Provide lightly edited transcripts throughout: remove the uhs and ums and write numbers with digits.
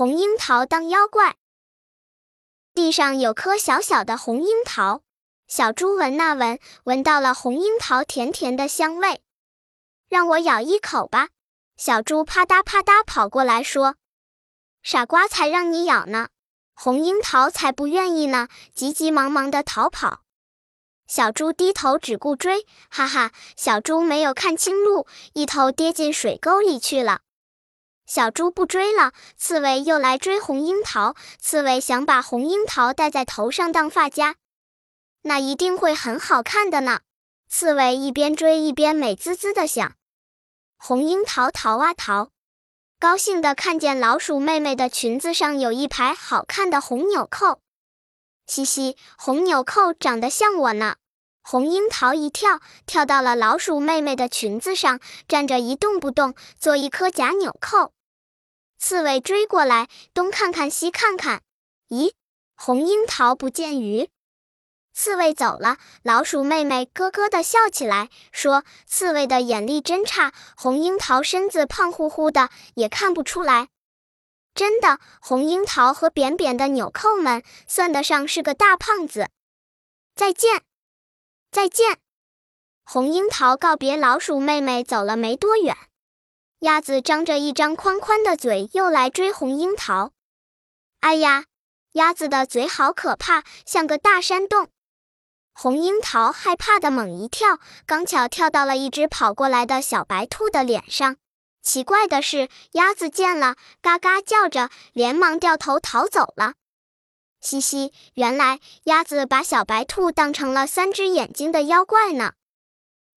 红樱桃当妖怪。地上有颗小小的红樱桃，小猪闻到了红樱桃甜甜的香味。让我咬一口吧，小猪啪嗒啪嗒跑过来说，傻瓜才让你咬呢，红樱桃才不愿意呢，急急忙忙地逃跑。小猪低头只顾追，哈哈，小猪没有看清路，一头跌进水沟里去了。小猪不追了，刺猬又来追红樱桃，刺猬想把红樱桃戴在头上当发夹，那一定会很好看的呢。刺猬一边追一边美滋滋地想。红樱桃逃啊逃，高兴地看见老鼠妹妹的裙子上有一排好看的红纽扣，嘻嘻，红纽扣长得像我呢。红樱桃一跳，跳到了老鼠妹妹的裙子上，站着一动不动，做一颗假纽扣。刺猬追过来，东看看西看看，咦，红樱桃不见鱼。刺猬走了，老鼠妹妹咯咯地笑起来，说刺猬的眼力真差，红樱桃身子胖乎乎的，也看不出来。真的，红樱桃和扁扁的纽扣们算得上是个大胖子。再见，再见。红樱桃告别老鼠妹妹走了没多远，鸭子张着一张宽宽的嘴又来追红樱桃。哎呀，鸭子的嘴好可怕，像个大山洞。红樱桃害怕的猛一跳，刚巧跳到了一只跑过来的小白兔的脸上。奇怪的是，鸭子见了，嘎嘎叫着，连忙掉头逃走了。嘻嘻，原来鸭子把小白兔当成了三只眼睛的妖怪呢。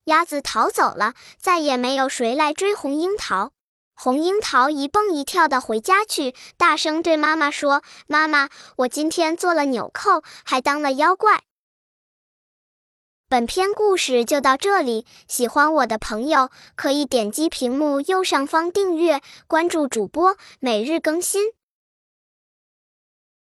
鸭子逃走了，再也没有谁来追红樱桃。红樱桃一蹦一跳地回家去，大声对妈妈说，妈妈，我今天做了纽扣，还当了妖怪。本篇故事就到这里，喜欢我的朋友可以点击屏幕右上方订阅，关注主播，每日更新。